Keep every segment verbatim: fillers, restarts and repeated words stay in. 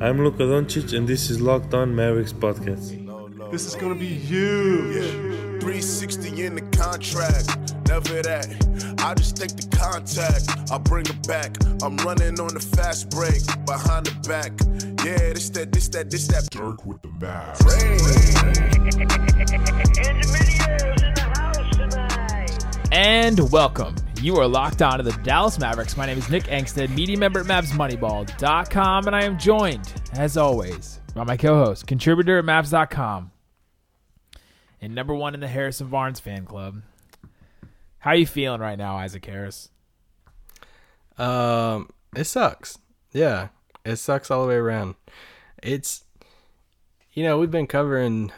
I'm Luka Doncic, and this is Locked On Mavericks Podcast. This is going to be huge. Yeah. three sixty in the contract. Never that. I just take the contact. I bring it back. I'm running on the fast break. Behind the back. Yeah, this, that, this, that, this, that. Dirk with the Mavs. And welcome. You are locked on to the Dallas Mavericks. My name is Nick Engstead, media member at Mavs Moneyball dot com, and I am joined, as always, by my co-host, contributor at Mavs dot com. And number one in the Harrison Barnes fan club. How are you feeling right now, Isaac Harris? Um, it sucks. Yeah, it sucks all the way around. It's, you know, we've been covering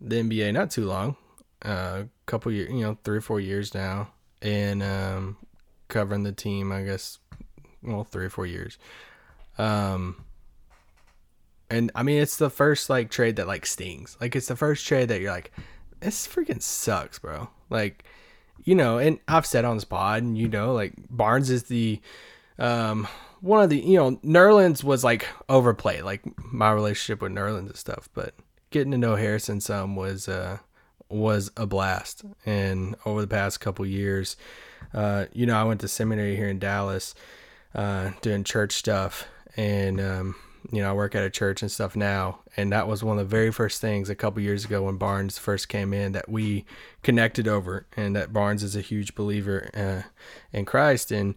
the N B A not too long, a uh, couple years, you know, three or four years now, and um, covering the team, I guess, well, three or four years. Um, and I mean, it's the first like trade that like stings. Like it's the first trade that you're like, this freaking sucks, bro. Like. You know, and I've said on this pod, and you know, like Barnes is the um, one of the, you know, Nerlens was like overplayed, like my relationship with Nerlens and stuff. But getting to know Harrison some was uh, was a blast. And over the past couple years, uh, you know, I went to seminary here in Dallas uh, doing church stuff. And, um, you know, I work at a church and stuff now. And that was one of the very first things a couple years ago when Barnes first came in that we connected over, and that Barnes is a huge believer uh, in Christ. And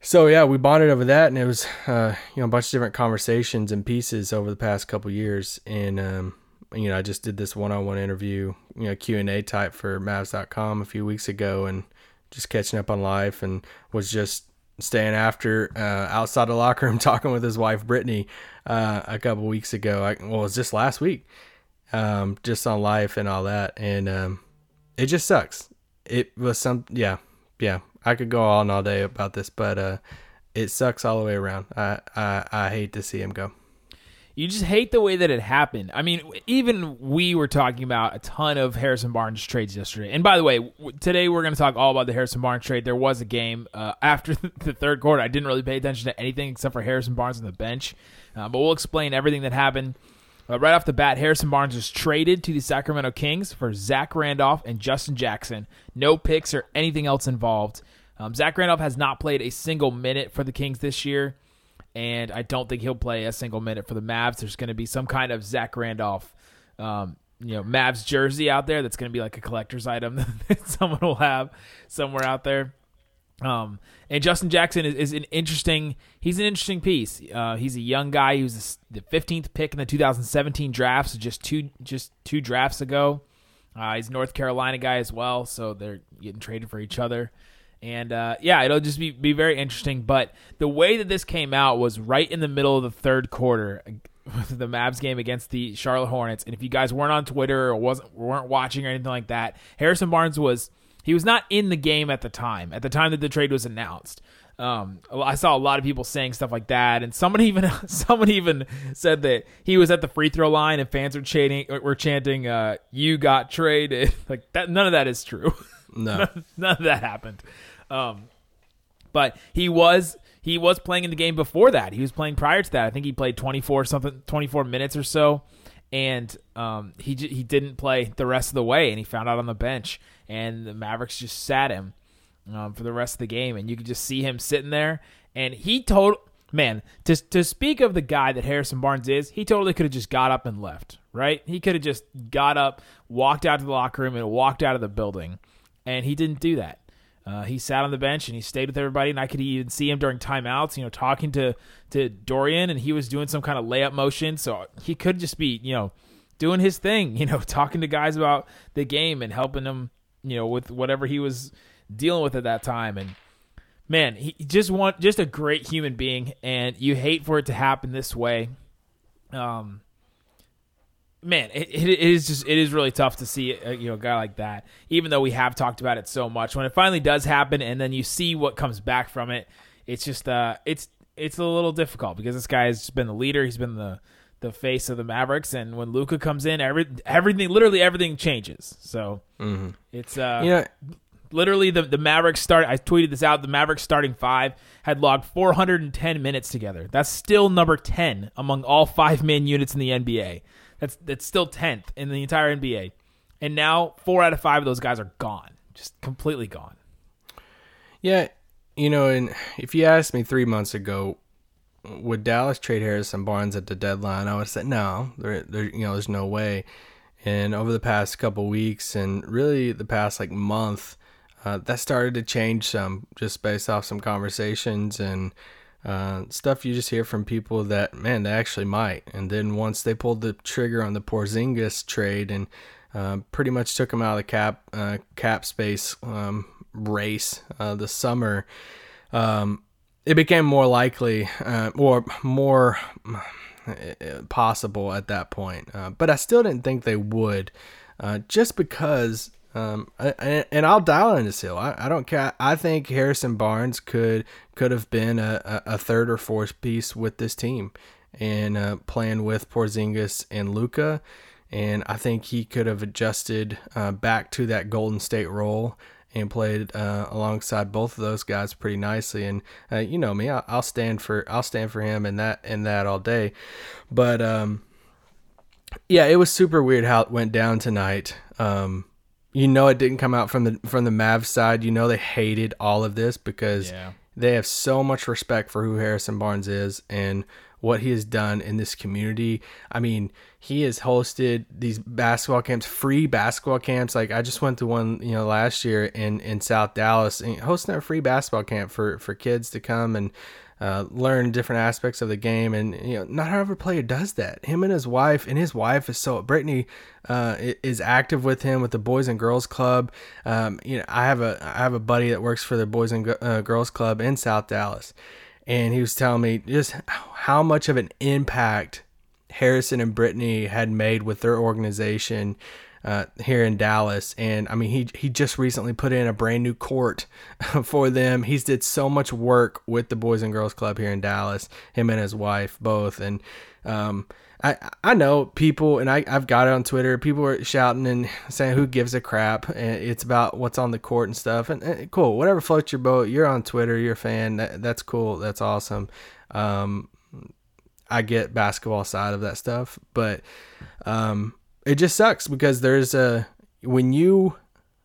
so, yeah, we bonded over that, and it was, uh, you know, a bunch of different conversations and pieces over the past couple years. And, um, you know, I just did this one-on-one interview, you know, Q and A type for Mavs dot com a few weeks ago, and just catching up on life, and was just staying after uh, outside the locker room talking with his wife Brittany uh, a couple weeks ago. I, well, it was just last week, um, just on life and all that, and um, it just sucks. It was some, yeah, yeah. I could go on all day about this, but uh, it sucks all the way around. I, I I hate to see him go. You just hate the way that it happened. I mean, even we were talking about a ton of Harrison Barnes trades yesterday. And by the way, today we're going to talk all about the Harrison Barnes trade. There was a game uh, after the third quarter. I didn't really pay attention to anything except for Harrison Barnes on the bench. Uh, but we'll explain everything that happened. Uh, right off the bat, Harrison Barnes was traded to the Sacramento Kings for Zach Randolph and Justin Jackson. No picks or anything else involved. Um, Zach Randolph has not played a single minute for the Kings this year. And I don't think he'll play a single minute for the Mavs. There's going to be some kind of Zach Randolph, um, you know, Mavs jersey out there that's going to be like a collector's item that someone will have somewhere out there. Um, and Justin Jackson is, is an interesting. He's an interesting piece. Uh, he's a young guy. He was the fifteenth pick in the two thousand seventeen draft, so just two just two drafts ago. Uh, he's a North Carolina guy as well, so they're getting traded for each other. And, uh, yeah, it'll just be, be very interesting. But the way that this came out was right in the middle of the third quarter, the Mavs game against the Charlotte Hornets. And if you guys weren't on Twitter or wasn't weren't watching or anything like that, Harrison Barnes was – he was not in the game at the time, at the time that the trade was announced. Um, I saw a lot of people saying stuff like that. And someone even someone even said that he was at the free throw line and fans were chanting, were chanting uh, you got traded. Like that, none of that is true. No. none, none of that happened. Um, but he was he was playing in the game before that. He was playing prior to that. I think he played twenty-four something, twenty-four minutes or so, and um, he he didn't play the rest of the way, and he found out on the bench, and the Mavericks just sat him um, for the rest of the game, and you could just see him sitting there. And he told man to to speak of the guy that Harrison Barnes is, he totally could have just got up and left, right? He could have just got up, walked out to the locker room, and walked out of the building, and he didn't do that. Uh, he sat on the bench and he stayed with everybody, and I could even see him during timeouts, you know, talking to, to Dorian, and he was doing some kind of layup motion. So he could just be, you know, doing his thing, you know, talking to guys about the game and helping them, you know, with whatever he was dealing with at that time. And man, he just want just a great human being, and you hate for it to happen this way. Um, Man, it, it is just it is really tough to see a, you know a guy like that. Even though we have talked about it so much, when it finally does happen, and then you see what comes back from it, it's just uh, it's it's a little difficult because this guy has been the leader, he's been the, the face of the Mavericks, and when Luka comes in, every everything literally everything changes. So mm-hmm. it's uh, you know, Literally, the, the Mavericks start. I tweeted this out. The Mavericks starting five had logged four hundred ten minutes together. That's still number ten among all five-man units in the N B A. That's that's still tenth in the entire N B A. And now four out of five of those guys are gone, just completely gone. Yeah, you know, and if you asked me three months ago, would Dallas trade Harrison Barnes at the deadline? I would have said no. There, there, you know, there's no way. And over the past couple weeks, and really the past like month, uh, that started to change some, just based off some conversations and uh, stuff you just hear from people that, man, they actually might. And then once they pulled the trigger on the Porzingis trade and uh, pretty much took him out of the cap uh, cap space um, race uh, this summer, um, it became more likely uh, or more possible at that point. Uh, but I still didn't think they would, uh, just because, um, I, and I'll dial into still. I, I don't care. I think Harrison Barnes could could have been a, a third or fourth piece with this team and uh, playing with Porzingis and Luka. And I think he could have adjusted uh, back to that Golden State role and played uh, alongside both of those guys pretty nicely. And uh, you know me, I'll, I'll stand for I'll stand for him and that and that all day. But um, yeah, it was super weird how it went down tonight. Um, you know, it didn't come out from the from the Mavs side. You know, they hated all of this because yeah. they have so much respect for who Harrison Barnes is and what he has done in this community. I mean, he has hosted these basketball camps, free basketball camps. Like I just went to one, you know, last year in, in South Dallas, and hosting a free basketball camp for, for kids to come and uh, learn different aspects of the game. And, you know, not every player does that. Him and his wife, and his wife is so, Brittany uh, is active with him with the Boys and Girls Club. Um, you know, I have a, I have a buddy that works for the Boys and uh, Girls Club in South Dallas. And he was telling me just how much of an impact Harrison and Brittany had made with their organization uh, here in Dallas. And I mean, he he just recently put in a brand new court for them. He's did so much work with the Boys and Girls Club here in Dallas, him and his wife both. And um, I I know people, and I, I've got it on Twitter, people are shouting and saying, who gives a crap? And it's about what's on the court and stuff. And, and cool, whatever floats your boat, you're on Twitter, you're a fan. That, that's cool. That's awesome. Um, I get basketball side of that stuff, but um, it just sucks because there's a, when you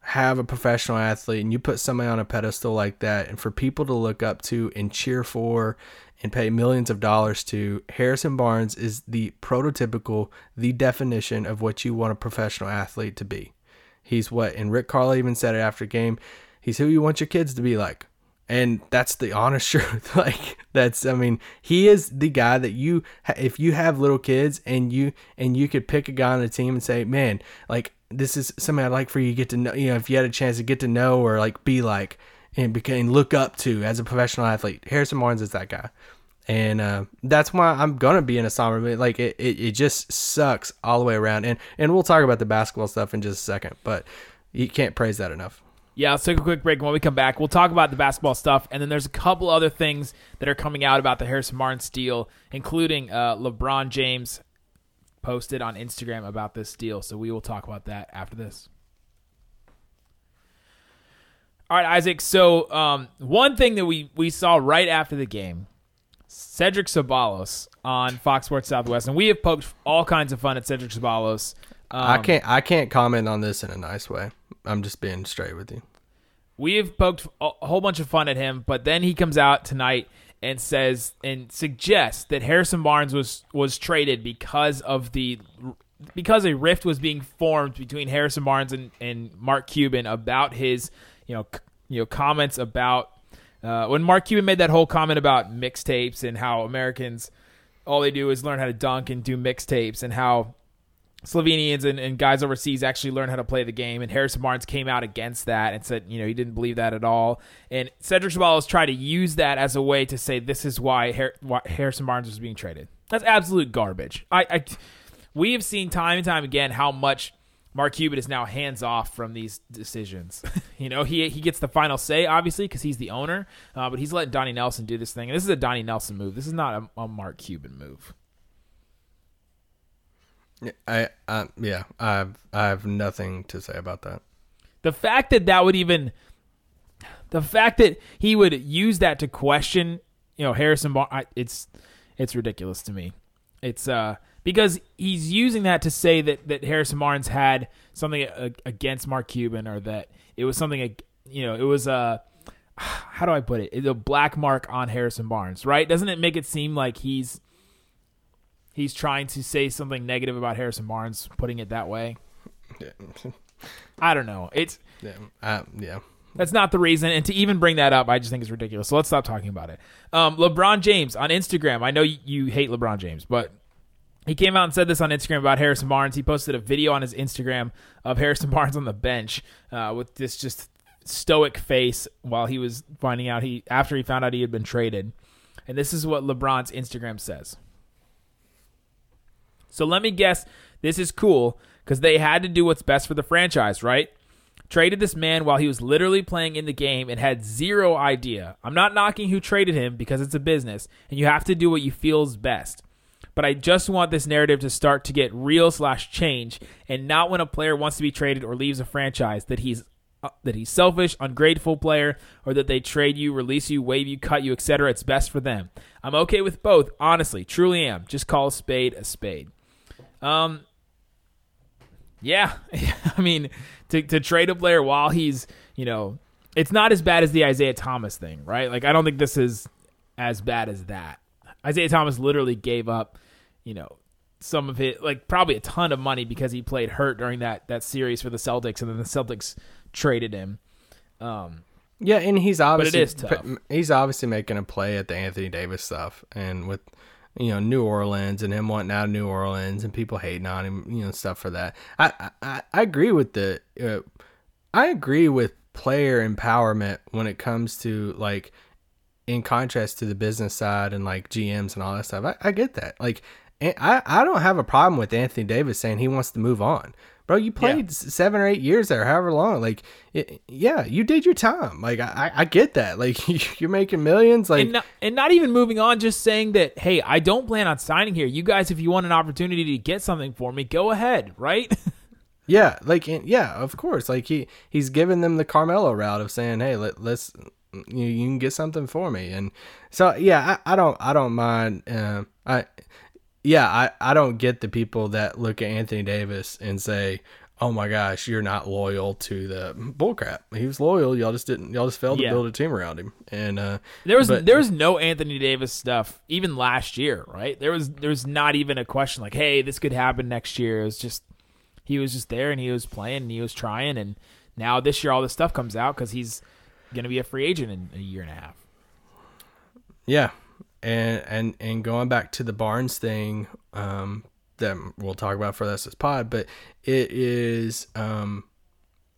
have a professional athlete and you put somebody on a pedestal like that, and for people to look up to and cheer for and pay millions of dollars to, Harrison Barnes is the prototypical, the definition of what you want a professional athlete to be. He's what, and Rick Carlisle even said it after game, he's who you want your kids to be like. And that's the honest truth. Like that's, I mean, he is the guy that you, if you have little kids and you, and you could pick a guy on the team and say, man, like this is something I'd like for you to get to know, you know, if you had a chance to get to know or like be like, and became look up to as a professional athlete. Harrison Barnes is that guy. And uh, that's why I'm going to be in a somber mood. Like it, it, it just sucks all the way around. And, and we'll talk about the basketball stuff in just a second, but you can't praise that enough. Yeah, let's take a quick break. When we come back, we'll talk about the basketball stuff. And then there's a couple other things that are coming out about the Harrison Barnes deal, including uh, LeBron James posted on Instagram about this deal. So we will talk about that after this. All right, Isaac. So um, one thing that we, we saw right after the game, Cedric Ceballos on Fox Sports Southwest. And we have poked all kinds of fun at Cedric Ceballos. Um, I can't I can't comment on this in a nice way. I'm just being straight with you. We have poked a whole bunch of fun at him, but then he comes out tonight and says and suggests that Harrison Barnes was was traded because of the because a rift was being formed between Harrison Barnes and, and Mark Cuban about his you know c- you know comments about uh, when Mark Cuban made that whole comment about mixtapes and how Americans all they do is learn how to dunk and do mixtapes and how Slovenians and, and guys overseas actually learn how to play the game, and Harrison Barnes came out against that and said, you know, he didn't believe that at all. And Cedric Ceballos tried to use that as a way to say this is why, Her- why Harrison Barnes was being traded. That's absolute garbage. I, I, we have seen time and time again how much Mark Cuban is now hands off from these decisions. you know, he he gets the final say obviously because he's the owner, uh, but he's letting Donnie Nelson do this thing. And this is a Donnie Nelson move. This is not a, a Mark Cuban move. I, I yeah, I've I have nothing to say about that. The fact that that would even The fact that he would use that to question, you know, Harrison Barnes, it's it's ridiculous to me. It's uh because he's using that to say that, that Harrison Barnes had something against Mark Cuban, or that it was something, you know, it was a, how do I put it? It's a black mark on Harrison Barnes, right? Doesn't it make it seem like he's he's trying to say something negative about Harrison Barnes, putting it that way? Yeah. I don't know. It's yeah. Um, yeah. That's not the reason, and to even bring that up, I just think it's ridiculous. So let's stop talking about it. Um, LeBron James on Instagram. I know you, you hate LeBron James, but he came out and said this on Instagram about Harrison Barnes. He posted a video on his Instagram of Harrison Barnes on the bench uh, with this just stoic face while he was finding out he after he found out he had been traded. And this is what LeBron's Instagram says. So let me guess, this is cool because they had to do what's best for the franchise, right? Traded this man while he was literally playing in the game and had zero idea. I'm not knocking who traded him because it's a business and you have to do what you feel's best. But I just want this narrative to start to get real slash change, and not when a player wants to be traded or leaves a franchise that he's uh, that he's selfish, ungrateful player, or that they trade you, release you, waive you, cut you, et cetera. It's best for them. I'm okay with both, honestly. Truly am. Just call a spade a spade. Um. Yeah, I mean, to to trade a player while he's, you know, it's not as bad as the Isaiah Thomas thing, right? Like, I don't think this is as bad as that. Isaiah Thomas literally gave up, you know, some of it, like probably a ton of money because he played hurt during that, that series for the Celtics, and then the Celtics traded him. Um, yeah, and he's obviously, but it is tough. He's obviously making a play at the Anthony Davis stuff, and with, you know, New Orleans and him wanting out of New Orleans and people hating on him, you know, stuff for that. I I, I agree with the uh, I agree with player empowerment when it comes to, like, in contrast to the business side and like G Ms and all that stuff. I, I get that. Like, I I don't have a problem with Anthony Davis saying he wants to move on. Bro, you played yeah. seven or eight years there, however long. Like, it, yeah, you did your time. Like, I, I get that. Like, you're making millions. Like, and not, and not even moving on, just saying that, hey, I don't plan on signing here. You guys, if you want an opportunity to get something for me, go ahead, right? yeah, like, yeah, of course. Like, he, he's giving them the Carmelo route of saying, hey, let, let's you, you can get something for me. And so, yeah, I, I don't I don't mind. Uh, I. Yeah, I, I don't get the people that look at Anthony Davis and say, "Oh my gosh, you're not loyal to the bullcrap." He was loyal. Y'all just didn't. Y'all just failed yeah. to build a team around him. And uh, there was but, there was no Anthony Davis stuff even last year, right? There was there was not even a question like, "Hey, this could happen next year." It was just he was just there and he was playing and he was trying, and now this year all this stuff comes out because he's gonna be a free agent in a year and a half. Yeah. And, and and going back to the Barnes thing, um, that we'll talk about for this pod, but it is um,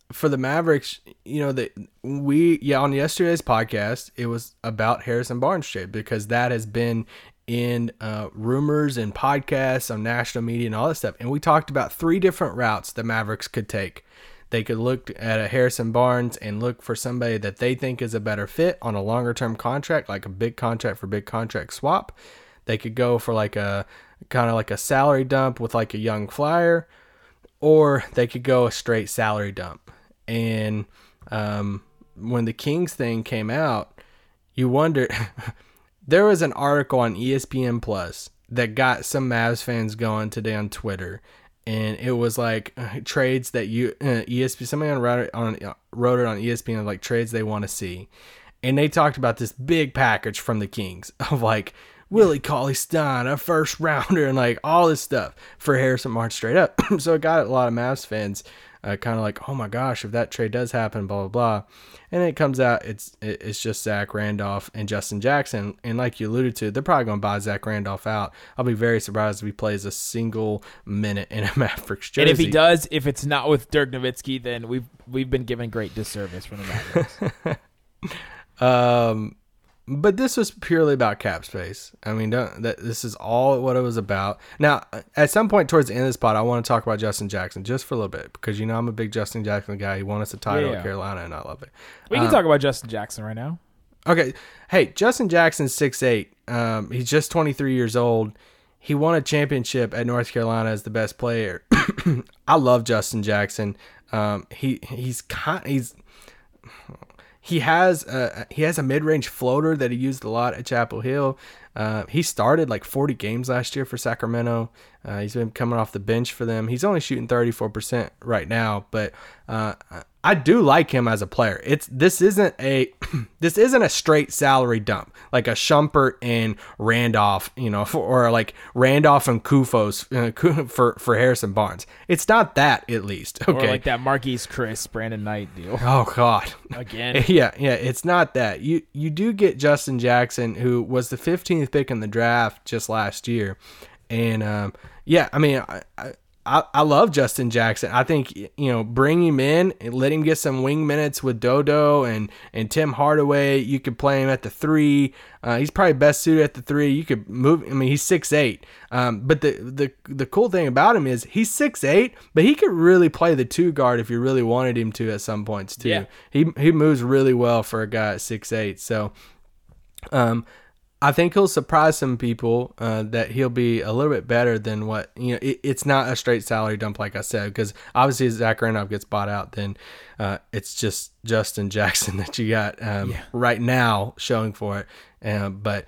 for the Mavericks. You know that we yeah on yesterday's podcast it was about Harrison Barnes trade, because that has been in uh, rumors and podcasts on national media and all that stuff, and we talked about three different routes the Mavericks could take. They could look at a Harrison Barnes and look for somebody that they think is a better fit on a longer-term contract, like a big contract for big contract swap. They could go for like a kind of like a salary dump with like a young flyer, or they could go a straight salary dump. And um, when the Kings thing came out, you wondered. There was an article on E S P N Plus that got some Mavs fans going today on Twitter. And it was like uh, trades that you uh, E S P N. Somebody on wrote it on, wrote it on E S P N, like trades they want to see, and they talked about this big package from the Kings of like Willie Cauley Stein, a first rounder, and like all this stuff for Harrison Barnes straight up. So it got a lot of Mavs fans uh, kind of like, oh my gosh, if that trade does happen, blah blah blah. And then it comes out it's it's just Zach Randolph and Justin Jackson, and like you alluded to, they're probably going to buy Zach Randolph out. I'll be very surprised if he plays a single minute in a Mavericks jersey. And if he does, if it's not with Dirk Nowitzki, then we've we've been given great disservice from the Mavericks. um, but this was purely about cap space. I mean, don't, that this is all what it was about. Now, at some point towards the end of this pod, I want to talk about Justin Jackson just for a little bit, because you know I'm a big Justin Jackson guy. He won us a title yeah, yeah. in Carolina, and I love it. We can um, talk about Justin Jackson right now. Okay. Hey, Justin Jackson's six eight. Um, he's just twenty-three years old. He won a championship at North Carolina as the best player. I love Justin Jackson. Um, he he's kind he's He has a, he has a mid-range floater that he used a lot at Chapel Hill. Uh, he started like forty games last year for Sacramento. Uh, he's been coming off the bench for them. He's only shooting thirty-four percent right now, but uh, I do like him as a player. It's this isn't a this isn't a straight salary dump like a Shumpert and Randolph, you know, for, or like Randolph and Kufos uh, for for Harrison Barnes. It's not that, at least. Okay, or like that Marquise Chris Brandon Knight deal. Oh God, again. yeah, yeah, it's not that. You you do get Justin Jackson, who was the fifteenth pick in the draft just last year, and um, yeah, I mean. I, I, I, I love Justin Jackson. I think, you know, bring him in and let him get some wing minutes with Dodo and, and Tim Hardaway. You could play him at the three. Uh, he's probably best suited at the three. You could move. I mean, he's six eight. Um, but the, the the cool thing about him is he's six eight, but he could really play the two guard if you really wanted him to at some points too. Yeah. He he moves really well for a guy at six eight. So, um. I think he'll surprise some people uh, that he'll be a little bit better than what, you know, it, it's not a straight salary dump, like I said, because obviously if Zach Randolph gets bought out, then uh, it's just Justin Jackson that you got um, yeah. right now showing for it. Um, but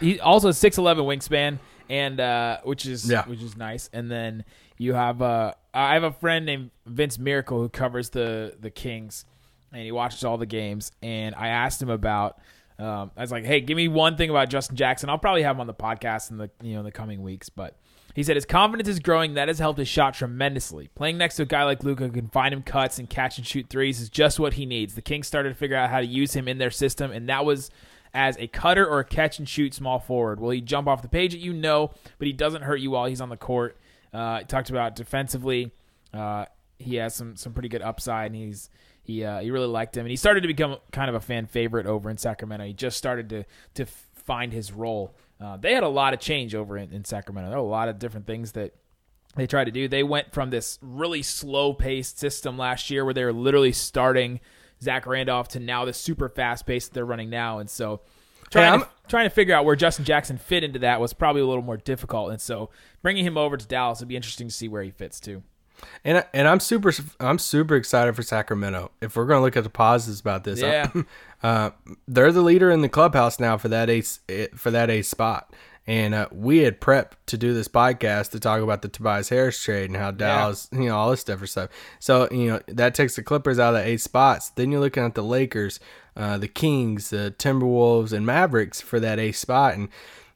he also has six eleven wingspan, and uh, which is yeah. which is nice. And then you have, uh, I have a friend named Vince Miracle who covers the, the Kings, and he watches all the games. And I asked him about, Um, I was like, hey, give me one thing about Justin Jackson. I'll probably have him on the podcast in the you know in the coming weeks. But he said his confidence is growing. That has helped his shot tremendously. Playing next to a guy like Luka who can find him cuts and catch and shoot threes is just what he needs. The Kings started to figure out how to use him in their system, and that was as a cutter or a catch and shoot small forward. Will he jump off the page at you? No, but he doesn't hurt you while he's on the court. Uh, he talked about defensively. Uh, he has some some pretty good upside, and he's He uh, he really liked him, and he started to become kind of a fan favorite over in Sacramento. He just started to to find his role. Uh, they had a lot of change over in, in Sacramento. There were a lot of different things that they tried to do. They went from this really slow-paced system last year where they were literally starting Zach Randolph to now the super fast pace that they're running now. And so trying, hey, to, trying to figure out where Justin Jackson fit into that was probably a little more difficult. And so bringing him over to Dallas would be interesting to see where he fits too. And and I'm super I'm super excited for Sacramento. If we're going to look at the positives about this, yeah. uh, they're the leader in the clubhouse now for that ace for that ace spot. And uh, we had prepped to do this podcast to talk about the Tobias Harris trade and how Dallas, yeah. you know, all this different stuff. So you know that takes the Clippers out of the eight spots. Then you're looking at the Lakers, uh, the Kings, the Timberwolves, and Mavericks for that eighth spot. And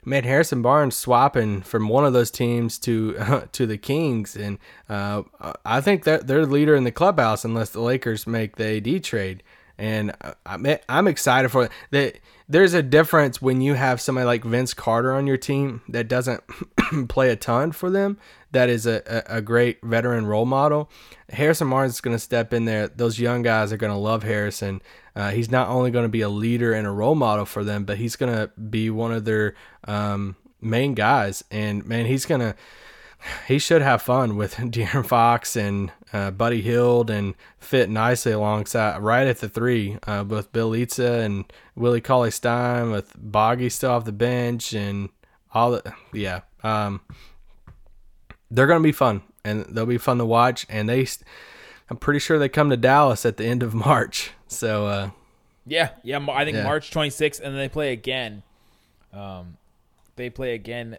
man, Harrison Barnes swapping from one of those teams to uh, to the Kings, and uh, I think that they're the leader in the clubhouse unless the Lakers make the A D trade. And I'm I'm excited for that. There's a difference when you have somebody like Vince Carter on your team that doesn't play a ton for them. That is a, a great veteran role model. Harrison Barnes is going to step in there. Those young guys are going to love Harrison. Uh, he's not only going to be a leader and a role model for them, but he's going to be one of their um, main guys. And man, he's going to. He should have fun with De'Aaron Fox and uh, Buddy Hield, and fit nicely alongside right at the three uh, with Bill Itza and Willie Cauley Stein, with Boggy still off the bench and all the yeah. Um, they're gonna be fun, and they'll be fun to watch. And they, I'm pretty sure they come to Dallas at the end of March. So uh, yeah, yeah, I think yeah. March twenty-sixth, and then they play again. Um, they play again.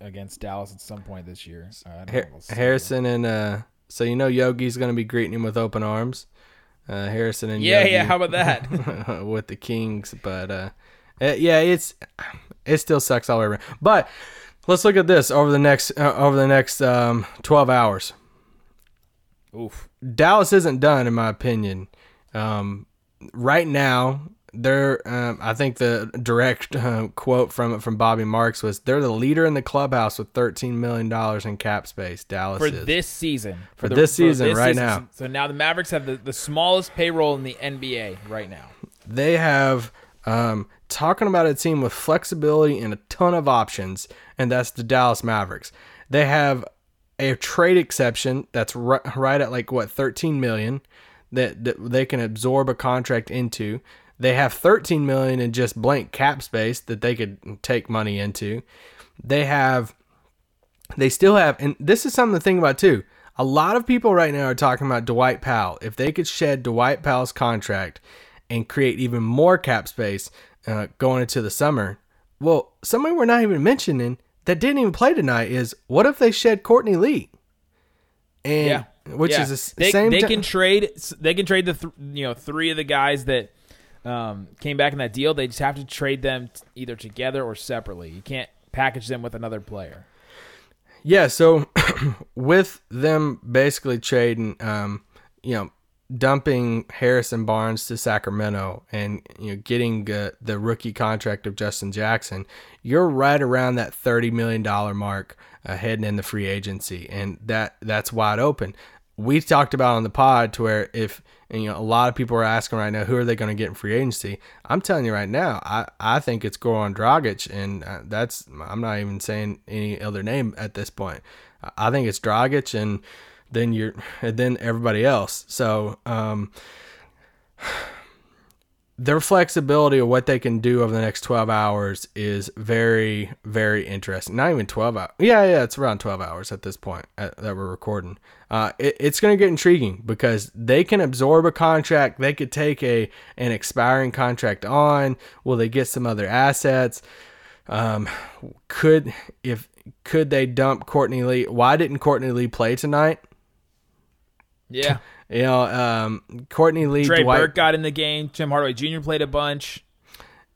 Against Dallas at some point this year. I don't know Harrison and uh, so you know Yogi's going to be greeting him with open arms. Uh, Harrison and yeah, Yogi yeah. How about that with the Kings? But uh, it, yeah, it's it still sucks all the way around. But let's look at this over the next uh, over the next um, twelve hours. Oof, Dallas isn't done in my opinion. Um, right now. They're, um, I think the direct uh, quote from from Bobby Marks was, "They're the leader in the clubhouse with thirteen million dollars in cap space." Dallas for is. this season, for, for the, this season, for this right season. now. So now the Mavericks have the, the smallest payroll in the N B A right now. They have um, talking about a team with flexibility and a ton of options, and that's the Dallas Mavericks. They have a trade exception that's right, right at like what thirteen million dollars that, that they can absorb a contract into. They have thirteen million dollars in just blank cap space that they could take money into. They have, they still have, and this is something to think about too. A lot of people right now are talking about Dwight Powell. If they could shed Dwight Powell's contract and create even more cap space uh, going into the summer. Well, somebody we're not even mentioning that didn't even play tonight is, what if they shed Courtney Lee? And yeah. Which yeah. is the they, same. They t- can trade. They can trade the th- you know three of the guys that um, came back in that deal. They just have to trade them t- either together or separately. You can't package them with another player. Yeah. So with them basically trading, um, you know, dumping Harrison Barnes to Sacramento and you know getting uh, the rookie contract of Justin Jackson, you're right around that thirty million dollars mark uh, heading in the free agency, and that that's wide open. We talked about on the pod to where if, and, you know, a lot of people are asking right now, who are they going to get in free agency? I'm telling you right now, I, I think it's Goran Dragic, and that's, I'm not even saying any other name at this point. I think it's Dragic and then you're, and then everybody else. So, um, their flexibility of what they can do over the next twelve hours is very, very interesting. Not even twelve hours. Yeah, yeah, it's around twelve hours at this point at, that we're recording. Uh, it, it's going to get intriguing because they can absorb a contract. They could take a an expiring contract on. Will they get some other assets? Um, could if could they dump Courtney Lee? Why didn't Courtney Lee play tonight? Yeah. You know, um, Courtney Lee, Trey Dwight, Burke got in the game. Tim Hardaway Junior played a bunch.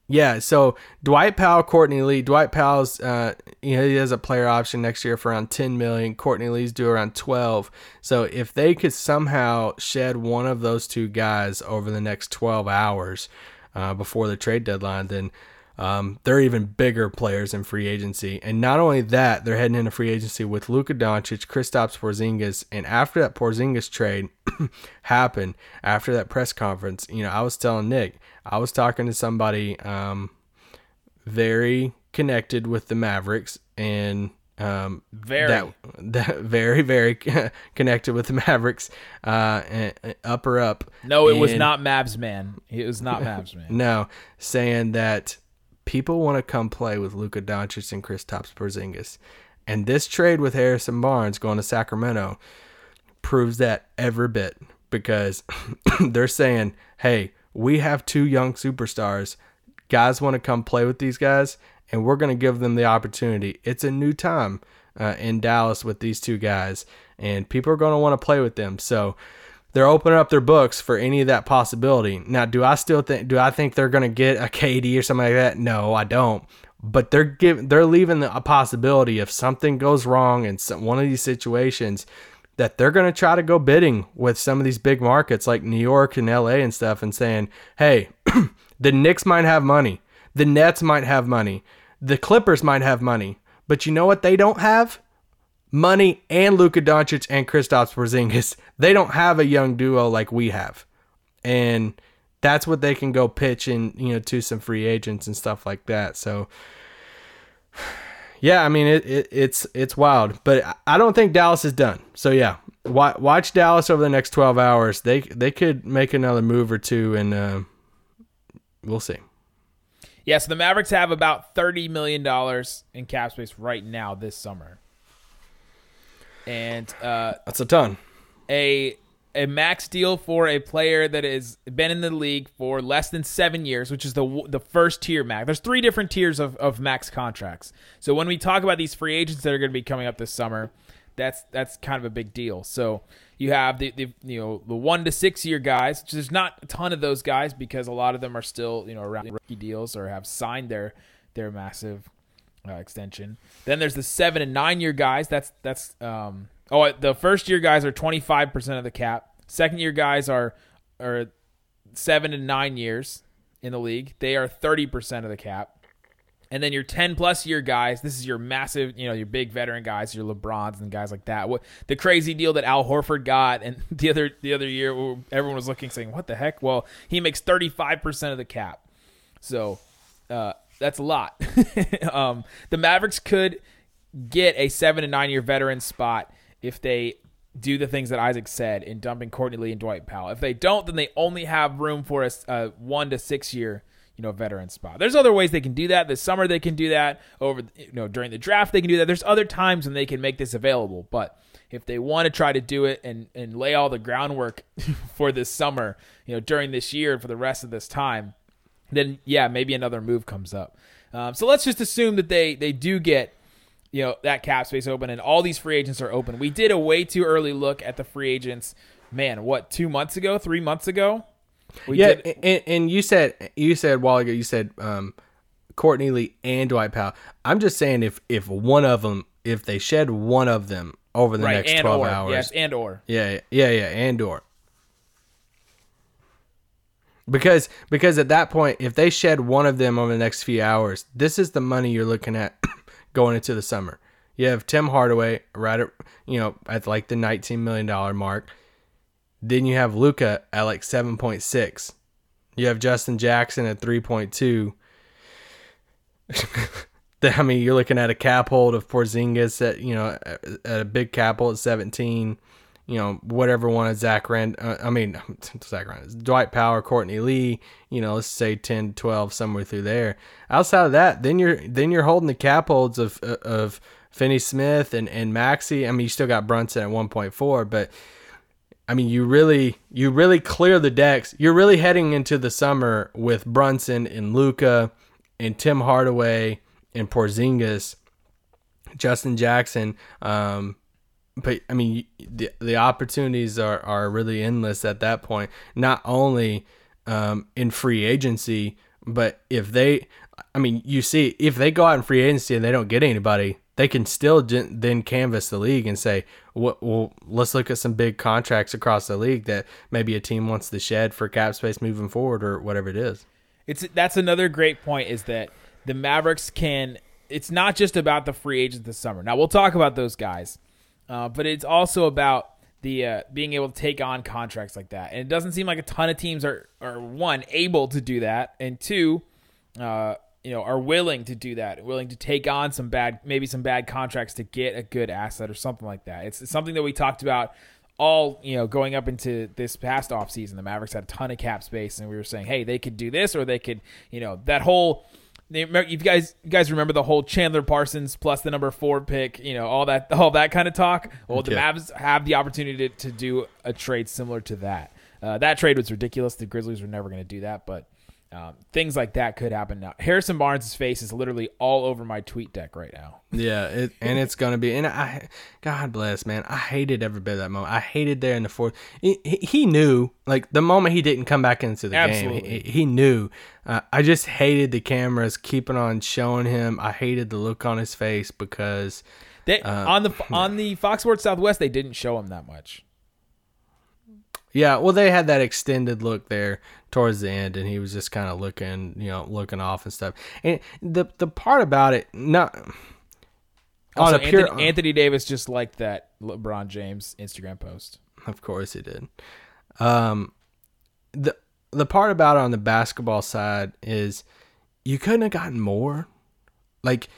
Yeah, so Dwight Powell, Courtney Lee. Dwight Powell's, uh, you know, he has a player option next year for around ten million dollars. Courtney Lee's due around twelve. So if they could somehow shed one of those two guys over the next twelve hours uh, before the trade deadline, then um, they're even bigger players in free agency. And not only that, they're heading into free agency with Luka Doncic, Kristaps Porzingis. And after that Porzingis trade happened, after that press conference, you know, I was telling Nick, I was talking to somebody um, very connected with the Mavericks and um, very, that, that very, very connected with the Mavericks, uh, and upper up. No, it and, was not Mavs, man. It was not Mavs, man. No, saying that, people want to come play with Luka Doncic and Kristaps Porzingis. And this trade with Harrison Barnes going to Sacramento proves that every bit, because they're saying, hey, we have two young superstars. Guys want to come play with these guys, and we're going to give them the opportunity. It's a new time uh, in Dallas with these two guys, and people are going to want to play with them. So they're opening up their books for any of that possibility. Now, do I still think? Do I think they're going to get a K D or something like that? No, I don't. But they're giving, they're leaving the a possibility if something goes wrong in some, one of these situations, that they're going to try to go bidding with some of these big markets like New York and L A and stuff, and saying, "Hey, the Knicks might have money, the Nets might have money, the Clippers might have money, but you know what they don't have? Money and Luka Doncic and Kristaps Porzingis. They don't have a young duo like we have." And that's what they can go pitch in, you know, to some free agents and stuff like that. So, yeah, I mean, it, it, it's it's wild. But I don't think Dallas is done. So, yeah, watch, watch Dallas over the next twelve hours. They they could make another move or two, and uh, we'll see. Yeah, so the Mavericks have about thirty million dollars in cap space right now this summer. And uh, that's a ton. A a max deal for a player that has been in the league for less than seven years, which is the the first tier max. There's three different tiers of, of max contracts. So when we talk about these free agents that are going to be coming up this summer, that's that's kind of a big deal. So you have the, the you know the one to six year guys. Which there's not a ton of those guys because a lot of them are still you know around rookie deals or have signed their their massive Uh, extension. Then there's the seven and nine year guys. That's that's um oh the first year guys are twenty-five percent of the cap. Second year guys are are seven and nine years in the league. They are thirty percent of the cap. And then your ten plus year guys. This is your massive, you know, your big veteran guys, your LeBrons and guys like that. What the crazy deal that Al Horford got and the other the other year, everyone was looking saying, "What the heck?" Well, he makes thirty-five percent of the cap. So, uh that's a lot. um, the Mavericks could get a seven and nine year veteran spot if they do the things that Isaac said in dumping Courtney Lee and Dwight Powell. If they don't, then they only have room for a, a one to six year you know, veteran spot. There's other ways they can do that. This summer they can do that. Over, you know, during the draft they can do that. There's other times when they can make this available. But if they want to try to do it and, and lay all the groundwork for this summer, you know, during this year and for the rest of this time, then yeah, maybe another move comes up. Um, so let's just assume that they they do get, you know, that cap space open and all these free agents are open. We did a way too early look at the free agents. Man, what, two months ago, three months ago? We yeah, did... and, and you said you said a while ago you said um, Courtney Lee and Dwight Powell. I'm just saying if if one of them, if they shed one of them over the right, next and twelve or. hours, yes, and or yeah, yeah, yeah, and or. Because because at that point, if they shed one of them over the next few hours, this is the money you're looking at going into the summer. You have Tim Hardaway right at, you know, at like the nineteen million dollars mark. Then you have Luka at like seven point six. You have Justin Jackson at three point two. I mean, you're looking at a cap hold of Porzingis at, you know, at a big cap hold at seventeen. You know, whatever one is Zach Rand, uh, I mean, Zach Rand, Dwight Powell, Courtney Lee, you know, let's say ten, twelve, somewhere through there. Outside of that, then you're then you're holding the cap holds of of Finney Smith and, and Maxey. I mean, you still got Brunson at one point four, but I mean, you really you really clear the decks. You're really heading into the summer with Brunson and Luka and Tim Hardaway and Porzingis, Justin Jackson, um, but I mean, the the opportunities are, are really endless at that point. Not only um, in free agency, but if they, I mean, you see, if they go out in free agency and they don't get anybody, they can still then canvas the league and say, well, well let's look at some big contracts across the league that maybe a team wants to shed for cap space moving forward or whatever it is. It's that's another great point is that the Mavericks can. It's not just about the free agents this summer. Now we'll talk about those guys. Uh, but it's also about the uh, being able to take on contracts like that. And it doesn't seem like a ton of teams are, are one, able to do that, and two, uh, you know, are willing to do that, willing to take on some bad, maybe some bad contracts to get a good asset or something like that. It's, it's something that we talked about all, you know, going up into this past offseason. The Mavericks had a ton of cap space, and we were saying, hey, they could do this or they could, you know, that whole – You guys, you guys remember the whole Chandler Parsons plus the number four pick, you know, all that, all that kind of talk. Well, the yeah. Mavs have the opportunity to, to do a trade similar to that. Uh, that trade was ridiculous. The Grizzlies were never going to do that, but um, things like that could happen now. Harrison Barnes' face is literally all over my tweet deck right now. Yeah, it, and it's going to be. And I, God bless, man. I hated every bit of that moment. I hated there in the fourth. He, he knew, like the moment he didn't come back into the Absolutely. game, he, he knew. Uh, I just hated the cameras keeping on showing him. I hated the look on his face because they, uh, on the on the Fox Sports Southwest they didn't show him that much. Yeah, well, they had that extended look there towards the end, and he was just kind of looking, you know, looking off and stuff. And the the part about it, not also, on a pure Anthony, Anthony Davis just liked that LeBron James Instagram post. Of course he did. Um, the. The part about it on the basketball side is you couldn't have gotten more. Like,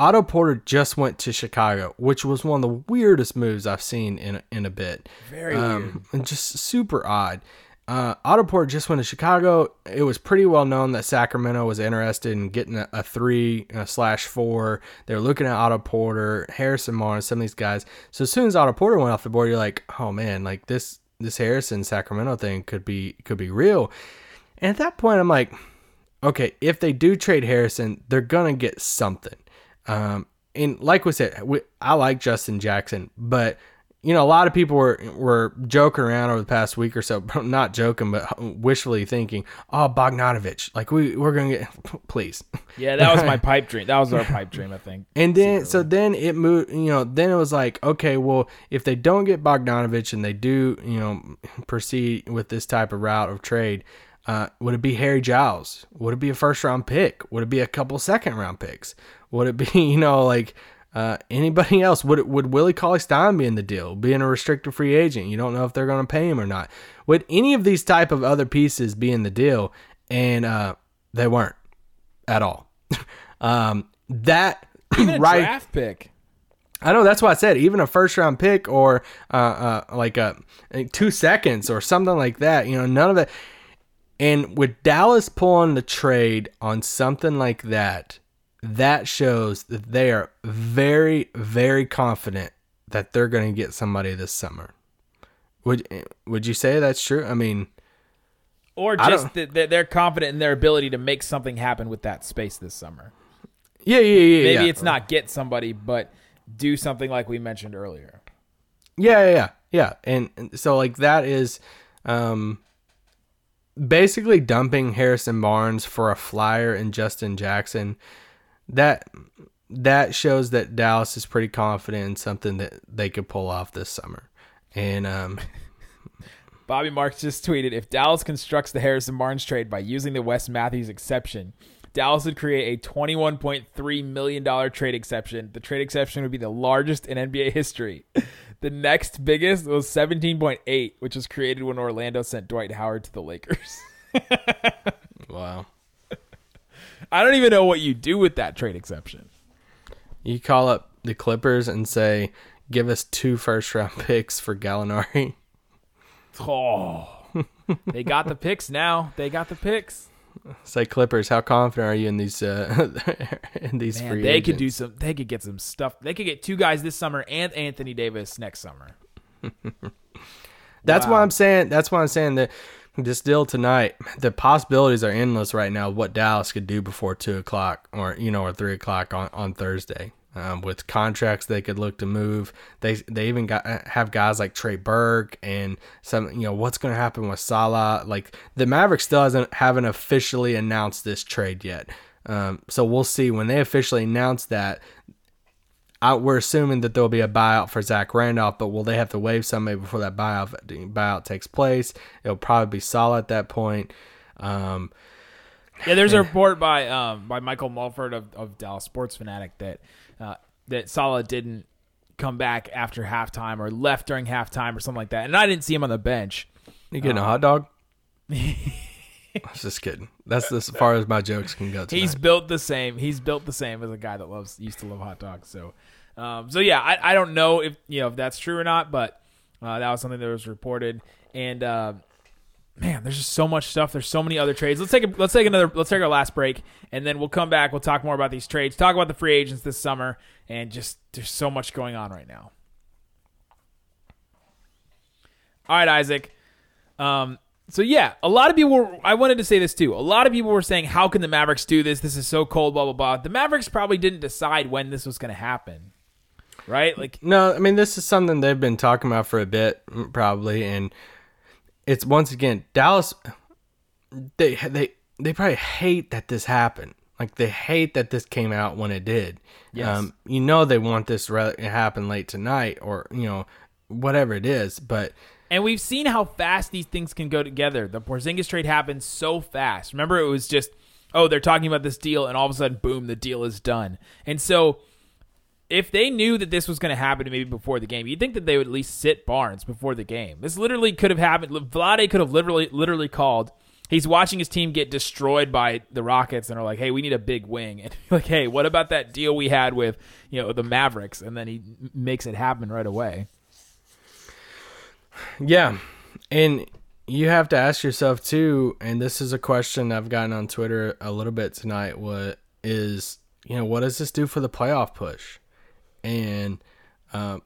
Otto Porter just went to Chicago, which was one of the weirdest moves I've seen in, in a bit. Very um, weird. And just super odd. Uh, Otto Porter just went to Chicago. It was pretty well known that Sacramento was interested in getting a, a three a slash four. They're looking at Otto Porter, Harrison Barnes, some of these guys. So as soon as Otto Porter went off the board, you're like, oh, man, like this – this Harrison Sacramento thing could be could be real. And at that point I'm like, okay, if they do trade Harrison, they're gonna get something. Um and like we said, we, I like Justin Jackson, but you know, a lot of people were were joking around over the past week or so, not joking but wishfully thinking, oh, Bogdanovich, like we we're gonna get, please. Yeah, that was my pipe dream. That was our pipe dream, I think. And then secretly. So then it moved, you know, then it was like, okay, well, if they don't get Bogdanovich and they do, you know, proceed with this type of route of trade, uh, would it be Harry Giles? Would it be a first round pick? Would it be a couple second round picks? Would it be, you know, like uh, anybody else? Would it, would Willie Cauley Stein be in the deal, being a restricted free agent? You don't know if they're going to pay him or not. Would any of these type of other pieces be in the deal? And uh, they weren't at all. um, that even a right, draft pick. I know, that's why I said even a first round pick or uh, uh, like a, a two seconds or something like that. You know, none of that. And with Dallas pulling the trade on something like that, that shows that they are very, very confident that they're going to get somebody this summer. Would would you say that's true? I mean, or just that they're confident in their ability to make something happen with that space this summer. Yeah, yeah, yeah. Maybe yeah. It's not get somebody, but do something like we mentioned earlier. Yeah, yeah, yeah. And, and so like that is um, basically dumping Harrison Barnes for a flyer and Justin Jackson. That that shows that Dallas is pretty confident in something that they could pull off this summer. And um, Bobby Marks just tweeted, if Dallas constructs the Harrison Barnes trade by using the Wes Matthews exception, Dallas would create a twenty-one point three million dollars trade exception. The trade exception would be the largest in N B A history. The next biggest was seventeen point eight, which was created when Orlando sent Dwight Howard to the Lakers. Wow. I don't even know what you do with that trade exception. You call up the Clippers and say, give us two first-round picks for Gallinari. Oh, they got the picks now. They got the picks. Say, like, Clippers, how confident are you in these uh, in these Man, free they agents? Could do some. They could get some stuff. They could get two guys this summer and Anthony Davis next summer. That's wow. why I'm saying. That's why I'm saying that this deal tonight, the possibilities are endless right now. What Dallas could do before two o'clock, or you know, or three o'clock on, on Thursday, um, with contracts they could look to move. They they even got have guys like Trey Burke and some. You know, what's going to happen with Salah? Like the Mavericks still hasn't haven't officially announced this trade yet. Um, so we'll see when they officially announce that. I, we're assuming that there'll be a buyout for Zach Randolph, but will they have to waive somebody before that buyout buyout takes place? It'll probably be Salah at that point. Um, yeah, there's a report by um, by Michael Mulford of, of Dallas Sports Fanatic that uh, that Salah didn't come back after halftime or left during halftime or something like that, and I didn't see him on the bench. You getting um, a hot dog? I was just kidding. That's as far as my jokes can go tonight. He's built the same. He's built the same as a guy that loves used to love hot dogs. So, um, so yeah, I, I don't know if you know if that's true or not, but uh, that was something that was reported. And uh, man, there's just so much stuff. There's so many other trades. Let's take a, let's take another let's take our last break, and then we'll come back. We'll talk more about these trades. Talk about the free agents this summer, and just there's so much going on right now. All right, Isaac. Um. So, yeah, a lot of people were, I wanted to say this too. A lot of people were saying, how can the Mavericks do this? This is so cold, blah, blah, blah. The Mavericks probably didn't decide when this was going to happen, right? Like, no, I mean, this is something they've been talking about for a bit, probably. And it's, once again, Dallas, they, they, they probably hate that this happened. Like, they hate that this came out when it did. Yes. Um, you know, they want this to happen late tonight or, you know, whatever it is, but... And we've seen how fast these things can go together. The Porzingis trade happened so fast. Remember, it was just, oh, they're talking about this deal, and all of a sudden, boom, the deal is done. And so if they knew that this was going to happen maybe before the game, you'd think that they would at least sit Barnes before the game. This literally could have happened. Vlade could have literally literally called. He's watching his team get destroyed by the Rockets and are like, hey, we need a big wing. And like, hey, what about that deal we had with, you know, the Mavericks? And then he makes it happen right away. Yeah, and you have to ask yourself too, and this is a question I've gotten on Twitter a little bit tonight, what is, you know, what does this do for the playoff push? And um,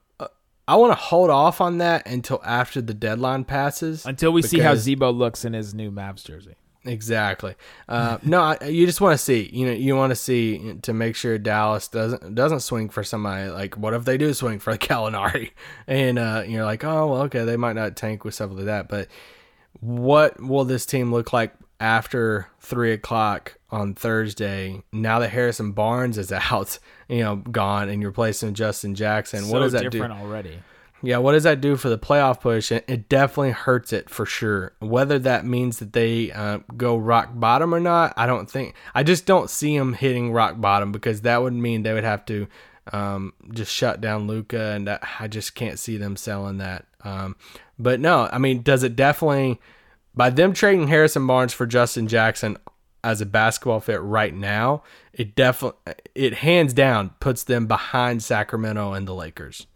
I want to hold off on that until after the deadline passes. Until we because, see how Zebo looks in his new Mavs jersey. Exactly. Uh, no, I, you just want to see, you know, you want to see to make sure Dallas doesn't doesn't swing for somebody. Like, what if they do swing for Gallinari? And uh, you're like, oh, well, okay, they might not tank with stuff like that. But what will this team look like after three o'clock on Thursday? Now that Harrison Barnes is out, you know, gone, and you're replacing Justin Jackson, so what does that do? Different already. Yeah, what does that do for the playoff push? It definitely hurts it for sure. Whether that means that they uh, go rock bottom or not, I don't think. I just don't see them hitting rock bottom because that would mean they would have to um, just shut down Luka, and I just can't see them selling that. Um, but no, I mean, does it definitely, by them trading Harrison Barnes for Justin Jackson as a basketball fit right now, it definitely, it hands down puts them behind Sacramento and the Lakers.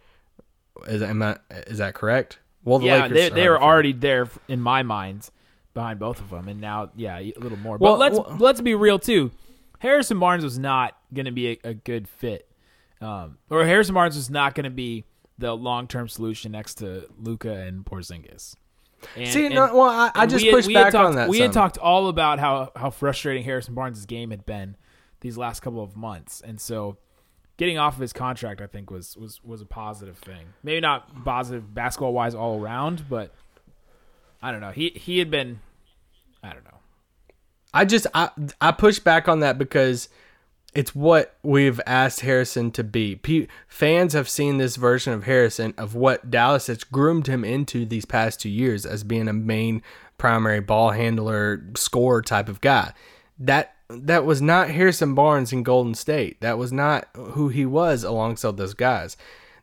Is, am I, is that correct? Well, the yeah, Lakers they, they were already there in my mind behind both of them, and now, yeah, a little more. Well, but let's well, let's be real too. Harrison Barnes was not going to be a, a good fit, um, or Harrison Barnes was not going to be the long-term solution next to Luka and Porzingis. And, See, and, no, well, I, I just pushed back talked, on that. We some. had talked all about how how frustrating Harrison Barnes' game had been these last couple of months, and so getting off of his contract, I think, was was was a positive thing. Maybe not positive basketball-wise all around, but I don't know. He he had been, I don't know. I just I I push back on that because it's what we've asked Harrison to be. P- fans have seen this version of Harrison of what Dallas has groomed him into these past two years as being a main primary ball handler, scorer type of guy. That that was not Harrison Barnes in Golden State. That was not who he was alongside those guys.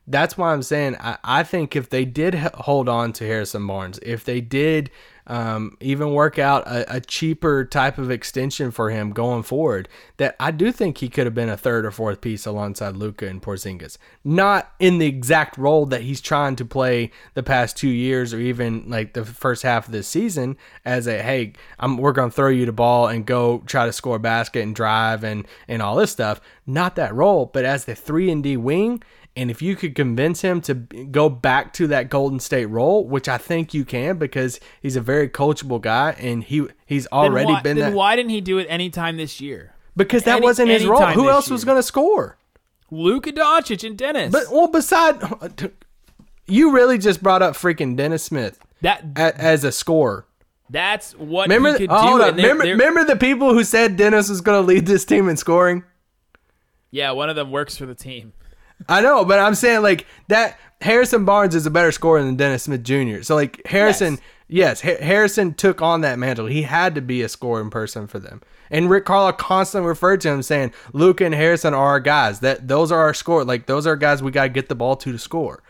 That's why I'm saying I, I think if they did hold on to Harrison Barnes, if they did um, even work out a, a cheaper type of extension for him going forward, that I do think he could have been a third or fourth piece alongside Luka and Porzingis. Not in the exact role that he's trying to play the past two years or even like the first half of this season as a, hey, I'm, we're going to throw you the ball and go try to score a basket and drive and, and all this stuff. Not that role, but as the three and D wing. And if you could convince him to go back to that Golden State role, which I think you can because he's a very coachable guy and he, he's already then why, been then that. Why didn't he do it any time this year? Because that any, wasn't his role. Who else year. was going to score? Luka Doncic and Dennis. But well, beside you really just brought up freaking Dennis Smith that as, as a scorer. That's what remember, he could oh, do. They're, remember, they're, remember the people who said Dennis was going to lead this team in scoring? Yeah, one of them works for the team. I know, but I'm saying like that Harrison Barnes is a better scorer than Dennis Smith Junior So like Harrison, yes, yes ha- Harrison took on that mantle. He had to be a scoring person for them. And Rick Carlisle constantly referred to him saying, Luka and Harrison are our guys. That those are our score. Like those are guys we got to get the ball to to score.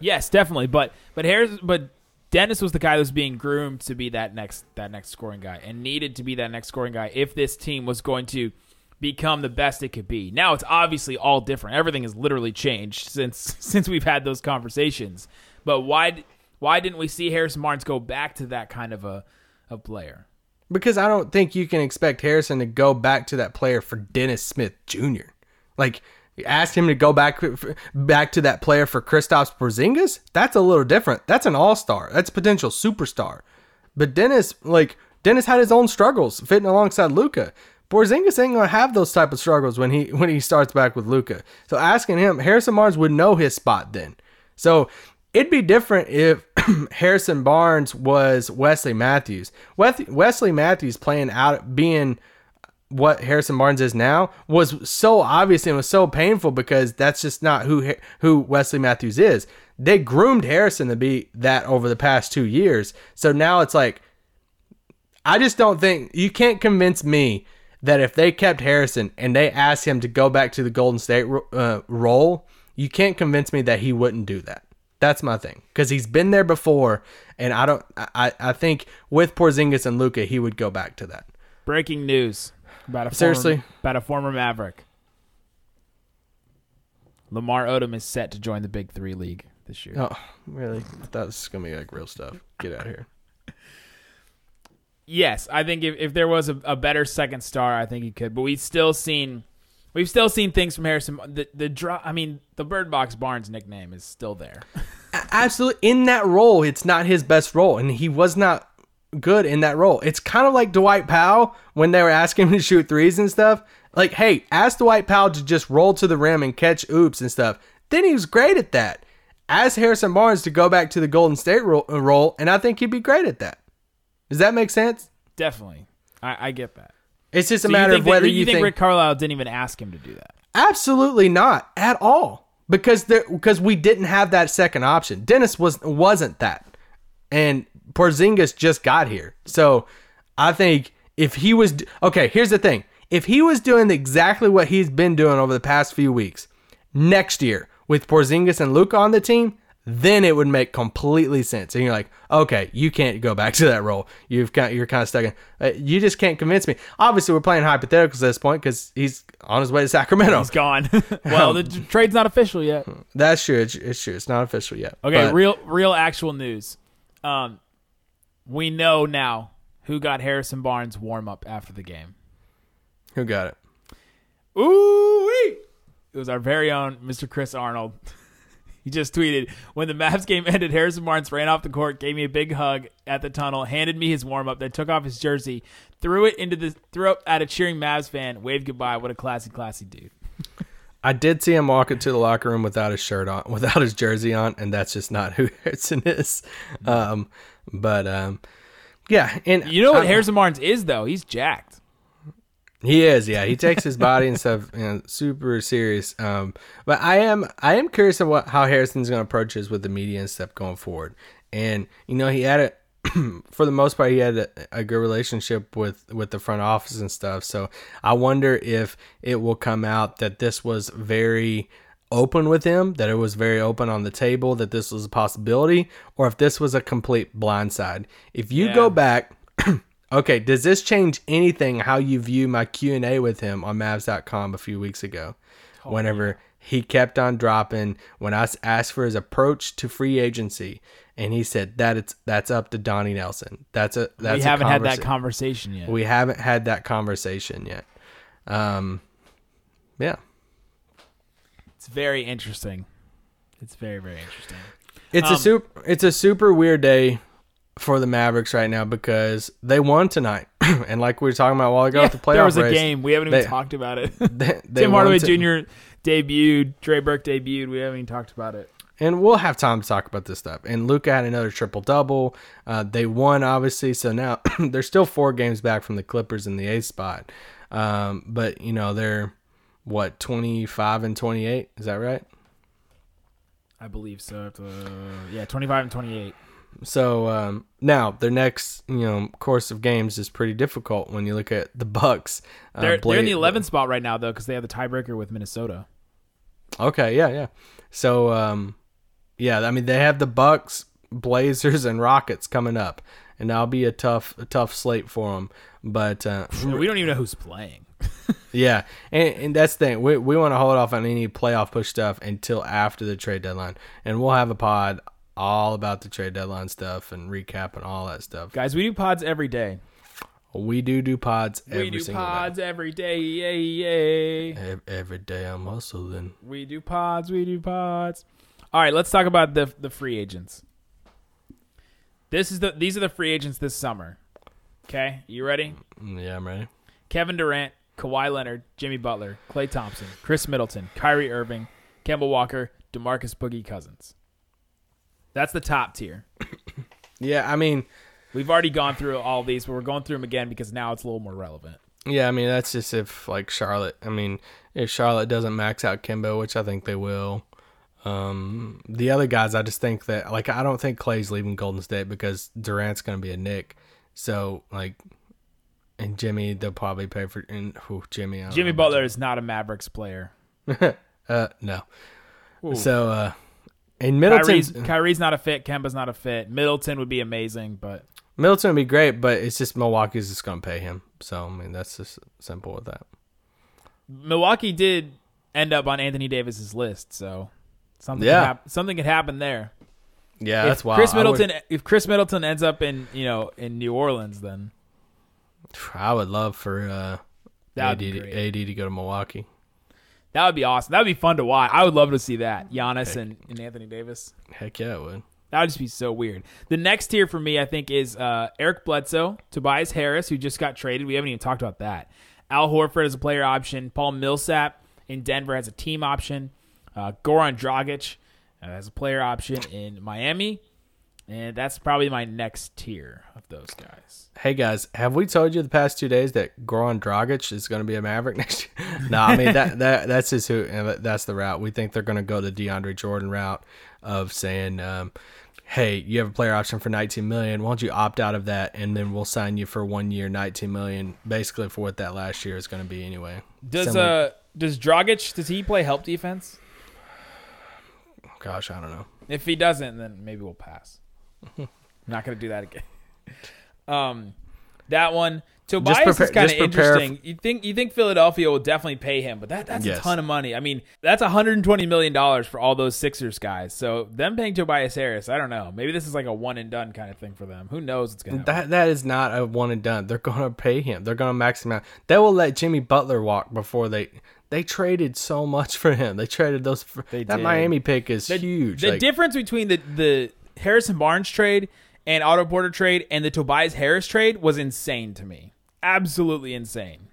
Yes, definitely. But but Harrison, but Dennis was the guy that was being groomed to be that next that next scoring guy and needed to be that next scoring guy if this team was going to become the best it could be. Now it's obviously all different. Everything has literally changed since since we've had those conversations. But why why didn't we see Harrison Barnes go back to that kind of a, a player? Because I don't think you can expect Harrison to go back to that player for Dennis Smith Junior Like, ask him to go back back to that player for Kristaps Porzingis? That's a little different. That's an all-star. That's a potential superstar. But Dennis, like, Dennis had his own struggles fitting alongside Luka. Porzingis ain't going to have those type of struggles when he when he starts back with Luka. So asking him, Harrison Barnes would know his spot then. So it'd be different if Harrison Barnes was Wesley Matthews. Wesley Matthews playing out, being what Harrison Barnes is now, was so obvious and was so painful because that's just not who who Wesley Matthews is. They groomed Harrison to be that over the past two years. So now it's like, I just don't think, you can't convince me that if they kept Harrison and they asked him to go back to the Golden State uh, role, you can't convince me that he wouldn't do that. That's my thing. Because he's been there before, and I don't. I, I think with Porzingis and Luka, he would go back to that. Breaking news about a Seriously? Former, about a former Maverick. Lamar Odom is set to join the Big Three League this year. Oh, really? I thought this was going to be like real stuff. Get out of here. Yes, I think if, if there was a, a better second star, I think he could. But we've still seen, we've still seen things from Harrison. The the draw, I mean, the Bird Box Barnes nickname is still there. Absolutely, in that role, it's not his best role, and he was not good in that role. It's kind of like Dwight Powell when they were asking him to shoot threes and stuff. Like, hey, ask Dwight Powell to just roll to the rim and catch oops and stuff. Then he was great at that. Ask Harrison Barnes to go back to the Golden State ro- role, and I think he'd be great at that. Does that make sense? Definitely. I, I get that. It's just a so matter of whether that, you, you think... You think Rick Carlisle didn't even ask him to do that? Absolutely not. At all. Because there, because we didn't have that second option. Dennis was, wasn't that. And Porzingis just got here. So I think if he was... Okay, here's the thing. If he was doing exactly what he's been doing over the past few weeks, next year, with Porzingis and Luka on the team... then it would make completely sense. And you're like, okay, you can't go back to that role. You've got, you're kind of stuck in, uh, you just can't convince me. Obviously, we're playing hypotheticals at this point because he's on his way to Sacramento. He's gone. Well, the t- trade's not official yet. That's true. It's, it's true. It's not official yet. Okay, but real, real actual news. Um, We know now who got Harrison Barnes' warm-up after the game. Who got it? Ooh-wee! It was our very own Mister Chris Arnold. He just tweeted, when the Mavs game ended, Harrison Barnes ran off the court, gave me a big hug at the tunnel, handed me his warm-up, then took off his jersey, threw it into the threw it at a cheering Mavs fan, waved goodbye. What a classy, classy dude. I did see him walk into the locker room without his shirt on, without his jersey on, and that's just not who Harrison is. Um, but, um, yeah. And you know what I'm, Harrison Barnes is, though? He's jacked. He is, yeah. He takes his body and stuff, you know, super serious. Um, but I am, I am curious about how Harrison's going to approach this with the media and stuff going forward. And you know, he had a, for the most part, he had a, a good relationship with, with the front office and stuff. So I wonder if it will come out that this was very open with him, that it was very open on the table, that this was a possibility, or if this was a complete blindside. If you yeah. go back. Okay, does this change anything how you view my Q and A with him on Mavs dot com a few weeks ago? Totally. Whenever he kept on dropping, when I asked for his approach to free agency, and he said that it's that's up to Donnie Nelson. That's a that's we haven't a had that conversation yet. We haven't had that conversation yet. Um, yeah, it's very interesting. It's very very interesting. It's um, a super. It's a super weird day for the Mavericks right now because they won tonight. And like we were talking about a while ago, yeah, at the playoff there was a race, game. We haven't even they, talked about it. They, they Tim Hardaway Junior debuted. Trey Burke debuted. We haven't even talked about it. And we'll have time to talk about this stuff. And Luka had another triple-double. Uh, they won, obviously. So now they're still four games back from the Clippers in the eighth spot. Um, but, you know, they're, what, twenty-five and twenty-eight? Is that right? I believe so. Uh, yeah, twenty-five and twenty-eight. So um, now their next, you know, course of games is pretty difficult when you look at the Bucks. Uh, they're, play, they're in the eleventh uh, spot right now though because they have the tiebreaker with Minnesota. Okay, yeah, yeah. So um, yeah, I mean they have the Bucks, Blazers, and Rockets coming up, and that'll be a tough, a tough slate for them. But uh, we don't even know who's playing. Yeah, and, and that's the thing. We we want to hold off on any playoff push stuff until after the trade deadline, and we'll have a pod all about the trade deadline stuff and recap and all that stuff. Guys, we do pods every day. We do do pods every single day. We do pods night. every day. Yay, yay. Every day I'm hustling. We do pods. We do pods. All right, let's talk about the the free agents. This is the These are the free agents this summer. Okay, you ready? Yeah, I'm ready. Kevin Durant, Kawhi Leonard, Jimmy Butler, Klay Thompson, Khris Middleton, Kyrie Irving, Kemba Walker, DeMarcus Boogie Cousins. That's the top tier. Yeah, I mean, we've already gone through all these, but we're going through them again because now it's a little more relevant. Yeah, I mean, that's just if, like, Charlotte, I mean, if Charlotte doesn't max out Kemba, which I think they will, um, the other guys, I just think that, like, I don't think Klay's leaving Golden State because Durant's going to be a Knick. So, like, and Jimmy, they'll probably pay for, and whew, Jimmy. I Jimmy Butler is not a Mavericks player. uh, no. Ooh. So, uh. And Middleton's, Kyrie's, Kyrie's not a fit. Kemba's not a fit. Middleton would be amazing, but Middleton would be great, but it's just Milwaukee's just going to pay him. So, I mean, that's just simple with that. Milwaukee did end up on Anthony Davis's list, so something yeah. could hap- something could happen there. Yeah, if that's wild. Khris Middleton, would, if Khris Middleton ends up in you know in New Orleans, then I would love for uh, A D, A D to go to Milwaukee. That would be awesome. That would be fun to watch. I would love to see that. Giannis heck, and, and Anthony Davis. Heck yeah, it would. That would just be so weird. The next tier for me, I think, is uh, Eric Bledsoe, Tobias Harris, who just got traded. We haven't even talked about that. Al Horford as a player option. Paul Millsap in Denver has a team option. Uh, Goran Dragic has a player option in Miami. And that's probably my next tier of those guys. Hey, guys, have we told you the past two days that Goran Dragic is going to be a Maverick next year? No, I mean, that, that that's just who, that's the route. We think they're going to go the DeAndre Jordan route of saying, um, hey, you have a player option for nineteen million dollars. Why don't you opt out of that, and then we'll sign you for one year, nineteen million dollars, basically for what that last year is going to be anyway. Does Similar. uh does Dragic, does he play help defense? Gosh, I don't know. If he doesn't, then maybe we'll pass. I'm not going to do that again. Um, that one. Tobias prepare, is kind of interesting. F- you think you think Philadelphia will definitely pay him, but that, that's yes. a ton of money. I mean, that's one hundred twenty million dollars for all those Sixers guys. So them paying Tobias Harris, I don't know. Maybe this is like a one and done kind of thing for them. Who knows? It's gonna that that is not a one and done. They're gonna pay him. They're gonna max him out. They will let Jimmy Butler walk before they. They traded so much for him. They traded those. For, they that did. Miami pick is the, huge. The like, difference between the the Harrison Barnes trade and Otto Porter trade and the Tobias Harris trade was insane to me. Absolutely insane.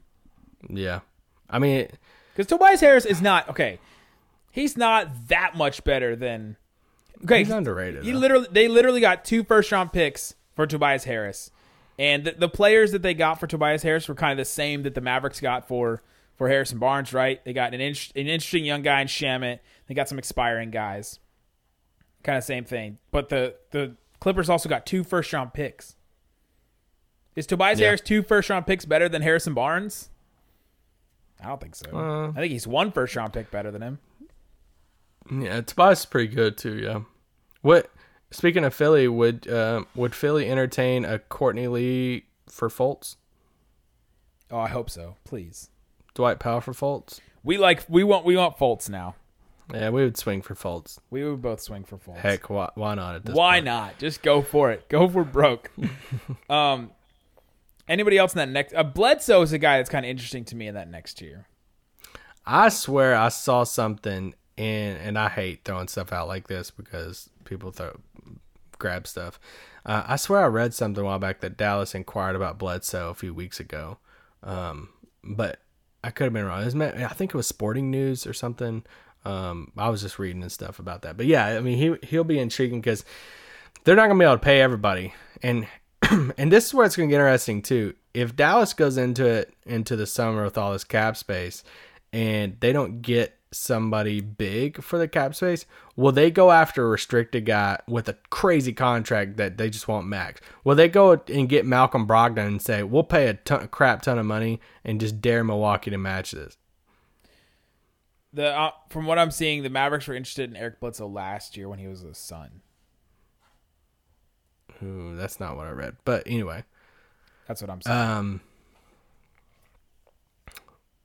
Yeah. I mean, because Tobias Harris is not, okay, he's not that much better than, okay, he's underrated. He though. literally, they literally got two first round picks for Tobias Harris. And the, the players that they got for Tobias Harris were kind of the same that the Mavericks got for, for Harrison Barnes, right? They got an, in, an interesting young guy in Shamet. They got some expiring guys. Kind of same thing. But the, the Clippers also got two first round picks. Is Tobias yeah. Harris two first-round picks better than Harrison Barnes? I don't think so. Uh, I think he's one first-round pick better than him. Yeah, Tobias is pretty good too. Yeah. What? Speaking of Philly, would uh, would Philly entertain a Courtney Lee for Fultz? Oh, I hope so. Please. Dwight Powell for Fultz. We like we want we want Fultz now. Yeah, we would swing for Fultz. We would both swing for Fultz. Heck, why, why not? At this why point? not? Just go for it. Go for broke. um. Anybody else in that next? Uh, Bledsoe is a guy that's kind of interesting to me in that next tier. I swear I saw something, and and I hate throwing stuff out like this because people throw grab stuff. Uh, I swear I read something a while back that Dallas inquired about Bledsoe a few weeks ago, um, but I could have been wrong. It was, I think it was Sporting News or something. Um, I was just reading and stuff about that. But yeah, I mean he he'll be intriguing because they're not gonna be able to pay everybody and. And this is where it's going to get interesting too. If Dallas goes into it into the summer with all this cap space and they don't get somebody big for the cap space, will they go after a restricted guy with a crazy contract that they just want max? Will they go and get Malcolm Brogdon and say, we'll pay a ton, crap ton of money and just dare Milwaukee to match this? The uh, from what I'm seeing, the Mavericks were interested in Eric Bledsoe last year when he was a Sun. Ooh, that's not what I read. But anyway. That's what I'm saying. Um,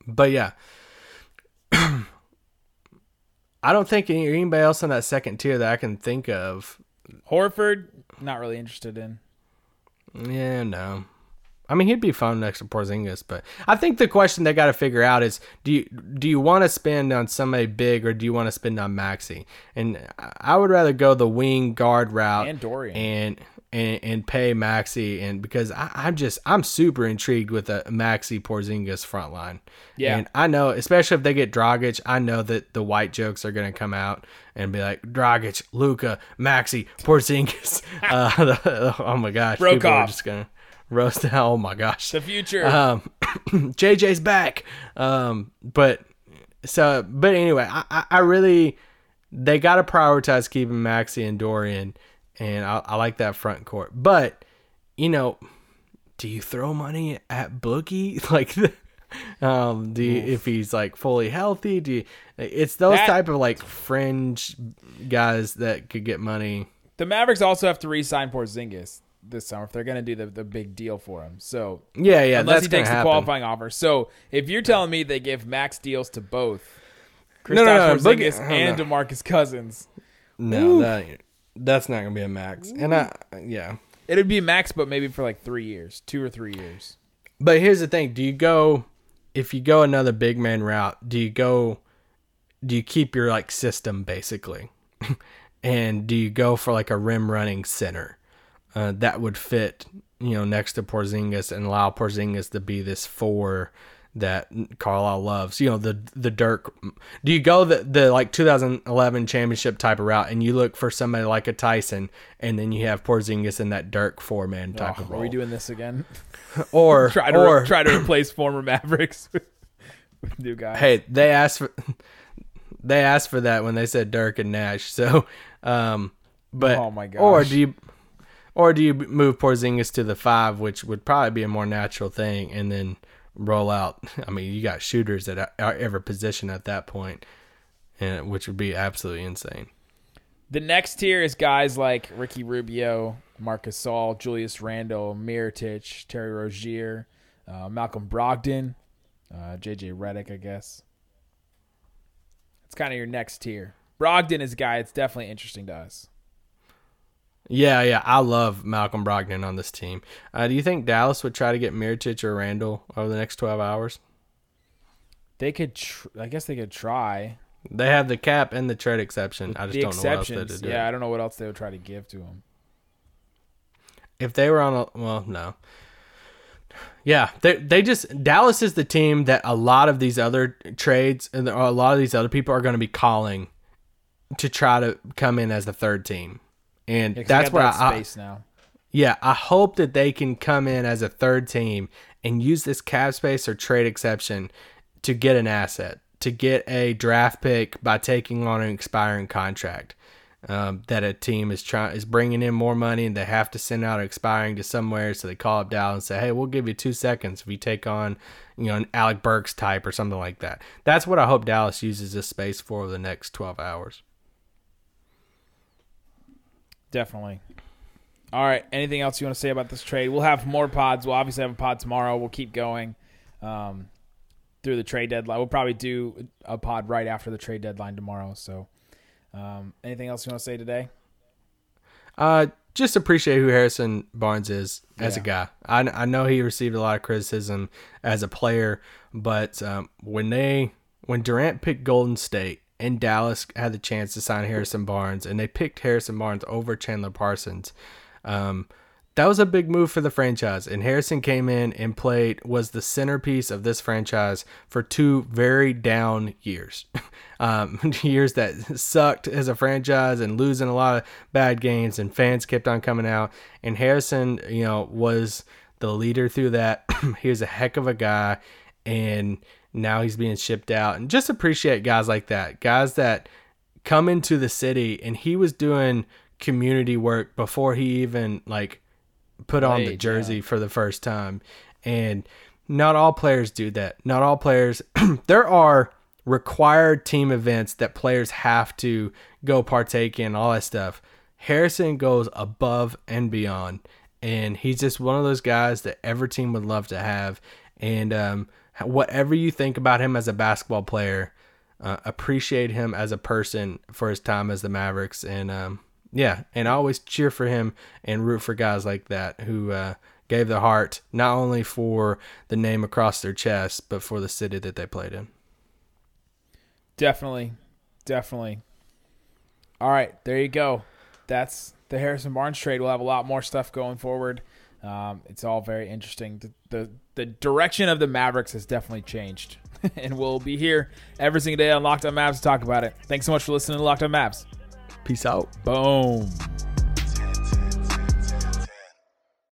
but yeah. I don't think any, anybody else on that second tier that I can think of. Horford, not really interested in. Yeah, no. I mean, he'd be fun next to Porzingis, but I think the question they got to figure out is, do you do you want to spend on somebody big or do you want to spend on Maxey? And I would rather go the wing guard route and Dorian and and, and pay Maxey, and because I, I'm just I'm super intrigued with the Maxey Porzingis front line. Yeah, and I know, especially if they get Dragic, I know that the white jokes are going to come out and be like Dragic, Luka, Maxey, Porzingis. uh, the, the, oh my gosh, Broke people off. are just gonna. Roast out. Oh my gosh. The future. Um, J J's back. Um, but so, but anyway, I, I really, they got to prioritize keeping Maxey and Dorian. And I, I like that front court, but you know, do you throw money at Boogie? Like, um, do you, if he's like fully healthy, do you, it's those that, type of like fringe guys that could get money. The Mavericks also have to re-sign Porzingis this summer if they're going to do the, the big deal for him. So yeah, yeah, unless he takes the qualifying offer. So if you're telling me they give max deals to both Kristaps no, no, no, Porzingis no, no. and DeMarcus Cousins, no, that, that's not going to be a max. And I, yeah, it'd be a max, but maybe for like three years, two or three years. But here's the thing: do you go if you go another big man route? Do you go? Do you keep your like system basically, and do you go for like a rim running center? Uh, that would fit, you know, next to Porzingis and allow Porzingis to be this four that Carlisle loves. You know, the the Dirk. Do you go the, the like two thousand eleven championship type of route and you look for somebody like a Tyson and then you have Porzingis in that Dirk four man type oh, of role? Are we doing this again? Or try to or, re- try to replace former Mavericks with, with new guys. Hey, they asked for they asked for that when they said Dirk and Nash. So, um, but oh my gosh. or do you? Or do you move Porzingis to the five, which would probably be a more natural thing, and then roll out? I mean, you got shooters at every position at that point, and which would be absolutely insane. The next tier is guys like Ricky Rubio, Marc Gasol, Julius Randle, Mirotić, Terry Rozier, uh, Malcolm Brogdon, uh, J J Redick, I guess. It's kind of your next tier. Brogdon is a guy that's definitely interesting to us. Yeah, yeah. I love Malcolm Brogdon on this team. Uh, do you think Dallas would try to get Mirotić or Randle over the next twelve hours? They could. Tr- I guess they could try. They have the cap and the trade exception. With I just don't know what else they would do. Yeah, I don't know what else they would try to give to him. If they were on a... Well, no. Yeah, they they just... Dallas is the team that a lot of these other trades and a lot of these other people are going to be calling to try to come in as the third team. And yeah, that's where that I... Space now. Yeah, I hope that they can come in as a third team and use this cap space or trade exception to get an asset, to get a draft pick by taking on an expiring contract, um, that a team is trying is bringing in more money and they have to send out an expiring to somewhere. So they call up Dallas and say, "Hey, we'll give you two seconds if you take on, you know, an Alec Burks type or something like that." That's what I hope Dallas uses this space for over the next twelve hours. Definitely. All right. Anything else you want to say about this trade? We'll have more pods. We'll obviously have a pod tomorrow. We'll keep going. Um, Through the trade deadline. We'll probably do a pod right after the trade deadline tomorrow. So um, anything else you want to say today? Uh, just appreciate who Harrison Barnes is as yeah. a guy. I, I know he received a lot of criticism as a player, but um, when they when Durant picked Golden State and Dallas had the chance to sign Harrison Barnes and they picked Harrison Barnes over Chandler Parsons, um, that was a big move for the franchise, and Harrison came in and played, was the centerpiece of this franchise for two very down years. um, years that sucked as a franchise and losing a lot of bad games, and fans kept on coming out. And Harrison, you know, was the leader through that. He was a heck of a guy, and now he's being shipped out. And just appreciate guys like that, guys that come into the city, and he was doing community work before he even, like, put on the jersey yeah. for the first time. And not all players do that. Not all players. There are required team events that players have to go partake in, all that stuff. Harrison goes above and beyond, and he's just one of those guys that every team would love to have. And um, whatever you think about him as a basketball player, uh, appreciate him as a person for his time as the Mavericks. And um yeah, and I always cheer for him and root for guys like that who uh, gave their heart not only for the name across their chest, but for the city that they played in. Definitely, definitely. All right, there you go. That's the Harrison Barnes trade. We'll have a lot more stuff going forward. Um, it's all very interesting. The, the the direction of the Mavericks has definitely changed, and we'll be here every single day on Locked On Mavs to talk about it. Thanks so much for listening to Locked On Mavs. Peace out. Boom.